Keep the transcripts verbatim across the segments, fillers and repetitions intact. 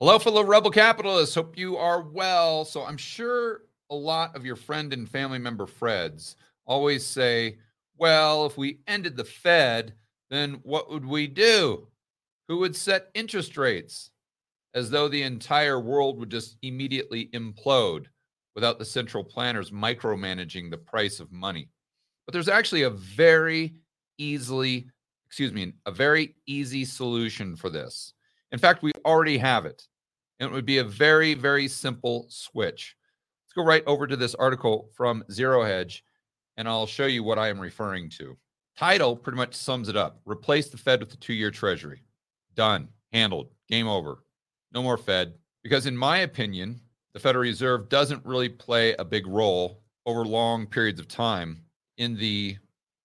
Hello, fellow Rebel Capitalists. Hope you are well. So I'm sure a lot of your friend and family member Freds always say, well, if we ended the Fed, then what would we do? Who would set interest rates? As though the entire world would just immediately implode without the central planners micromanaging the price of money. But there's actually a very easily, excuse me, a very easy solution for this. In fact, we already have it. And it would be a very, very simple switch. Let's go right over to this article from Zero Hedge, and I'll show you what I am referring to. Title pretty much sums it up. Replace the Fed with the two-year Treasury. Done. Handled. Game over. No more Fed. Because in my opinion, the Federal Reserve doesn't really play a big role over long periods of time in the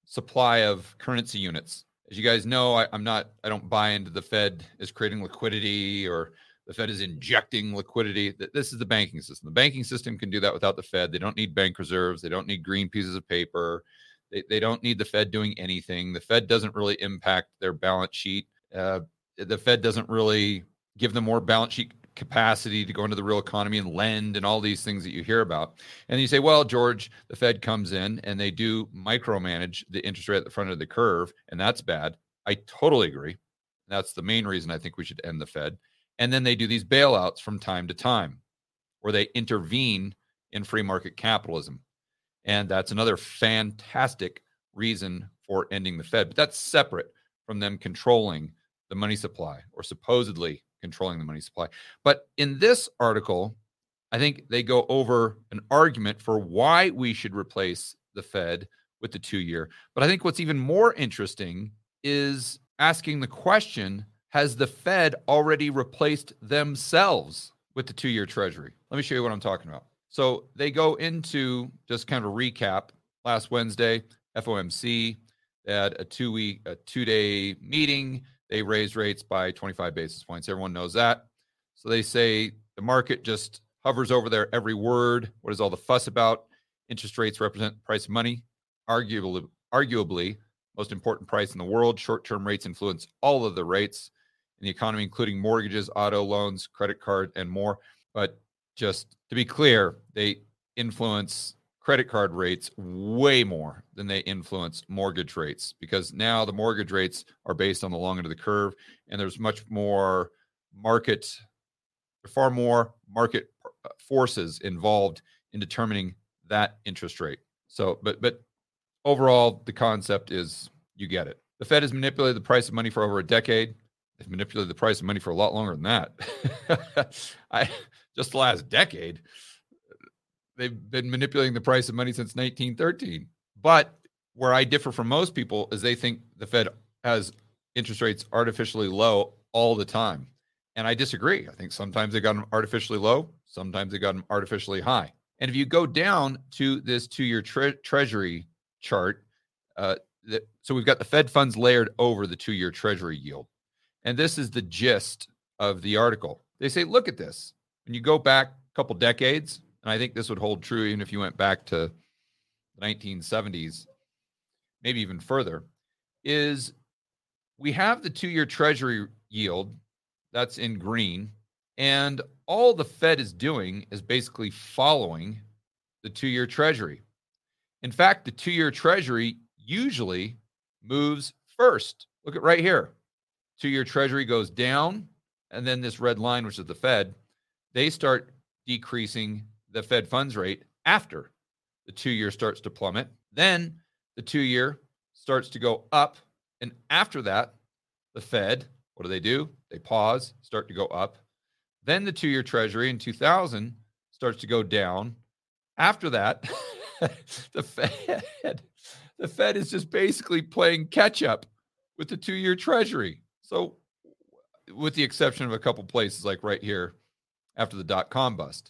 supply of currency units. As you guys know, I, I'm not, I don't buy into the Fed is creating liquidity or the Fed is injecting liquidity. This is the banking system. The banking system can do that without the Fed. They don't need bank reserves. They don't need green pieces of paper. They, they don't need the Fed doing anything. The Fed doesn't really impact their balance sheet. Uh, the Fed doesn't really give them more balance sheet capacity to go into the real economy and lend and all these things that you hear about. And you say, well, George, the Fed comes in and they do micromanage the interest rate at the front of the curve, and that's bad. I totally agree. That's the main reason I think we should end the Fed. And then they do these bailouts from time to time, or they intervene in free market capitalism. And that's another fantastic reason for ending the Fed. But that's separate from them controlling the money supply, or supposedly controlling the money supply. But in this article, I think they go over an argument for why we should replace the Fed with the two-year. But I think what's even more interesting is asking the question, has the Fed already replaced themselves with the two-year Treasury? Let me show you what I'm talking about. So they go into just kind of a recap. Last Wednesday, F O M C had a two-week, a two-day meeting. They raised rates by twenty-five basis points. Everyone knows that. So they say the market just hovers over their every word. What is all the fuss about? Interest rates represent the price of money, arguably, arguably most important price in the world. Short-term rates influence all of the rates in the economy, including mortgages, auto loans, credit card, and more. But just to be clear, they influence credit card rates way more than they influence mortgage rates, because now the mortgage rates are based on the long end of the curve, and there's much more market, far more market forces involved in determining that interest rate. So, but but overall, the concept is you get it. The Fed has manipulated the price of money for over a decade. They've manipulated the price of money for a lot longer than that. I just the last decade. They've been manipulating the price of money since nineteen thirteen. But where I differ from most people is they think the Fed has interest rates artificially low all the time. And I disagree. I think sometimes they got them artificially low. Sometimes they got them artificially high. And if you go down to this two-year tre- treasury chart, uh, that, so we've got the Fed funds layered over the two-year treasury yield. And this is the gist of the article. They say, look at this. When you go back a couple decades, and I think this would hold true even if you went back to the nineteen seventies, maybe even further, is we have the two-year Treasury yield, that's in green, and all the Fed is doing is basically following the two-year Treasury. In fact, the two-year Treasury usually moves first. Look at right here. Two-year Treasury goes down, and then this red line, which is the Fed, they start decreasing the Fed funds rate after the two-year starts to plummet. Then the two-year starts to go up. And after that, the Fed, what do they do? They pause, start to go up. Then the two-year Treasury in two thousand starts to go down. After that, the Fed, the Fed is just basically playing catch-up with the two-year Treasury. So with the exception of a couple places like right here after the dot-com bust.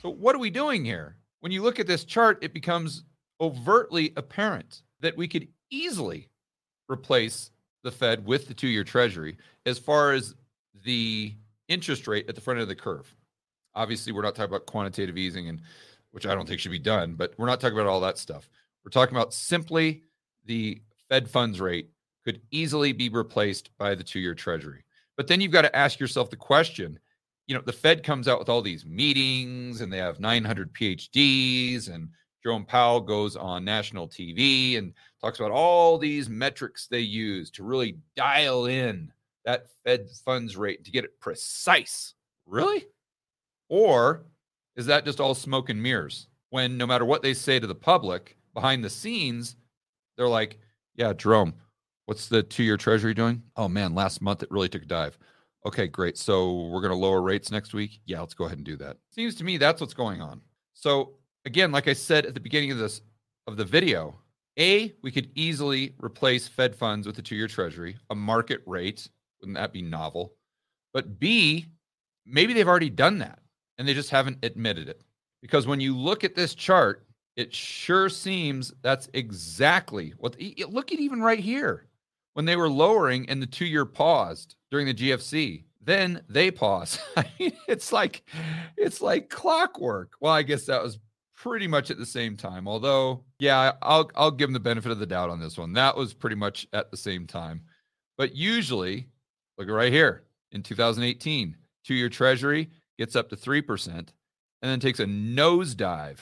So what are we doing here? When you look at this chart, it becomes overtly apparent that we could easily replace the Fed with the two-year Treasury as far as the interest rate at the front of the curve. Obviously, we're not talking about quantitative easing, and which I don't think should be done, but we're not talking about all that stuff. We're talking about simply the Fed funds rate could easily be replaced by the two-year Treasury. But then you've got to ask yourself the question, you know, the Fed comes out with all these meetings and they have nine hundred PhDs, and Jerome Powell goes on national T V and talks about all these metrics they use to really dial in that Fed funds rate to get it precise. Really? Or is that just all smoke and mirrors when no matter what they say to the public behind the scenes, they're like, yeah, Jerome, what's the two-year Treasury doing? Oh, man, last month it really took a dive. Okay, great. So we're going to lower rates next week. Yeah, let's go ahead and do that. Seems to me that's what's going on. So again, like I said at the beginning of this of the video, A, we could easily replace Fed funds with the two-year Treasury, a market rate. Wouldn't that be novel? But B, maybe they've already done that and they just haven't admitted it. Because when you look at this chart, it sure seems that's exactly what, the, look at even right here. When they were lowering and the two-year paused during the G F C, then they paused. I mean, it's like, it's like clockwork. Well, I guess that was pretty much at the same time. Although, yeah, I'll, I'll give them the benefit of the doubt on this one. That was pretty much at the same time. But usually, look right here, in two thousand eighteen, two-year Treasury gets up to three percent and then takes a nosedive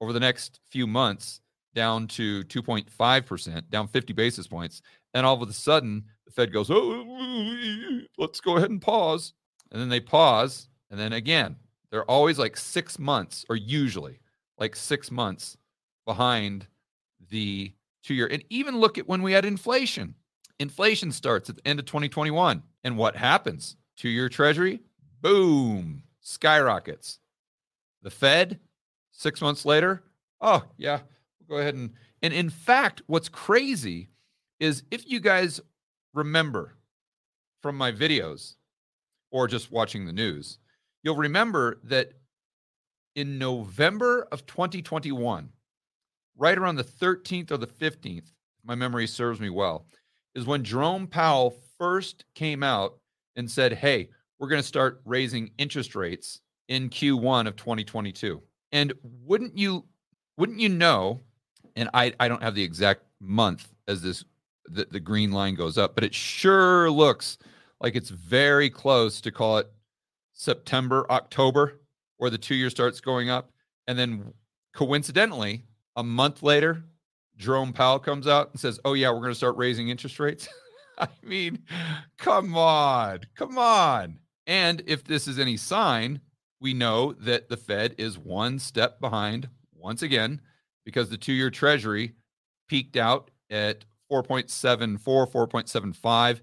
over the next few months down to two point five percent, down fifty basis points. And all of a sudden, the Fed goes, oh, let's go ahead and pause. And then they pause. And then again, they're always like six months or usually like six months behind the two-year. And even look at when we had inflation. Inflation starts at the end of twenty twenty-one. And what happens? Two-year Treasury, boom, skyrockets. The Fed, six months later, oh, yeah, we'll go ahead and... And in fact, what's crazy is if you guys remember from my videos or just watching the news, you'll remember that in November of twenty twenty-one, right around the thirteenth or the fifteenth, my memory serves me well, is when Jerome Powell first came out and said, hey, we're going to start raising interest rates in Q one of twenty twenty-two. And wouldn't you wouldn't you know, and I, I don't have the exact month as this The, the green line goes up, but it sure looks like it's very close to, call it September, October, where the two year starts going up. And then coincidentally, a month later, Jerome Powell comes out and says, oh yeah, we're going to start raising interest rates. I mean, come on, come on. And if this is any sign, we know that the Fed is one step behind once again, because the two year Treasury peaked out at four point seven four, four point seven five.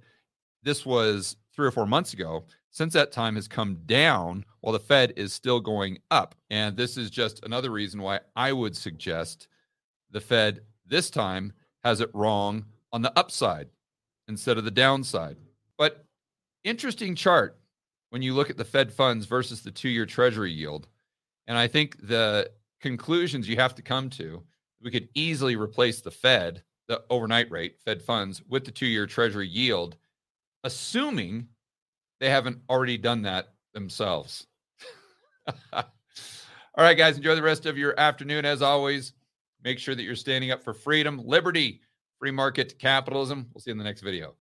This was three or four months ago. Since that time has come down while the Fed is still going up. And this is just another reason why I would suggest the Fed this time has it wrong on the upside instead of the downside. But interesting chart when you look at the Fed funds versus the two-year Treasury yield. And I think the conclusions you have to come to, we could easily replace the Fed, the overnight rate, Fed funds, with the two-year Treasury yield, assuming they haven't already done that themselves. All right, guys, enjoy the rest of your afternoon. As always, make sure that you're standing up for freedom, liberty, free market capitalism. We'll see you in the next video.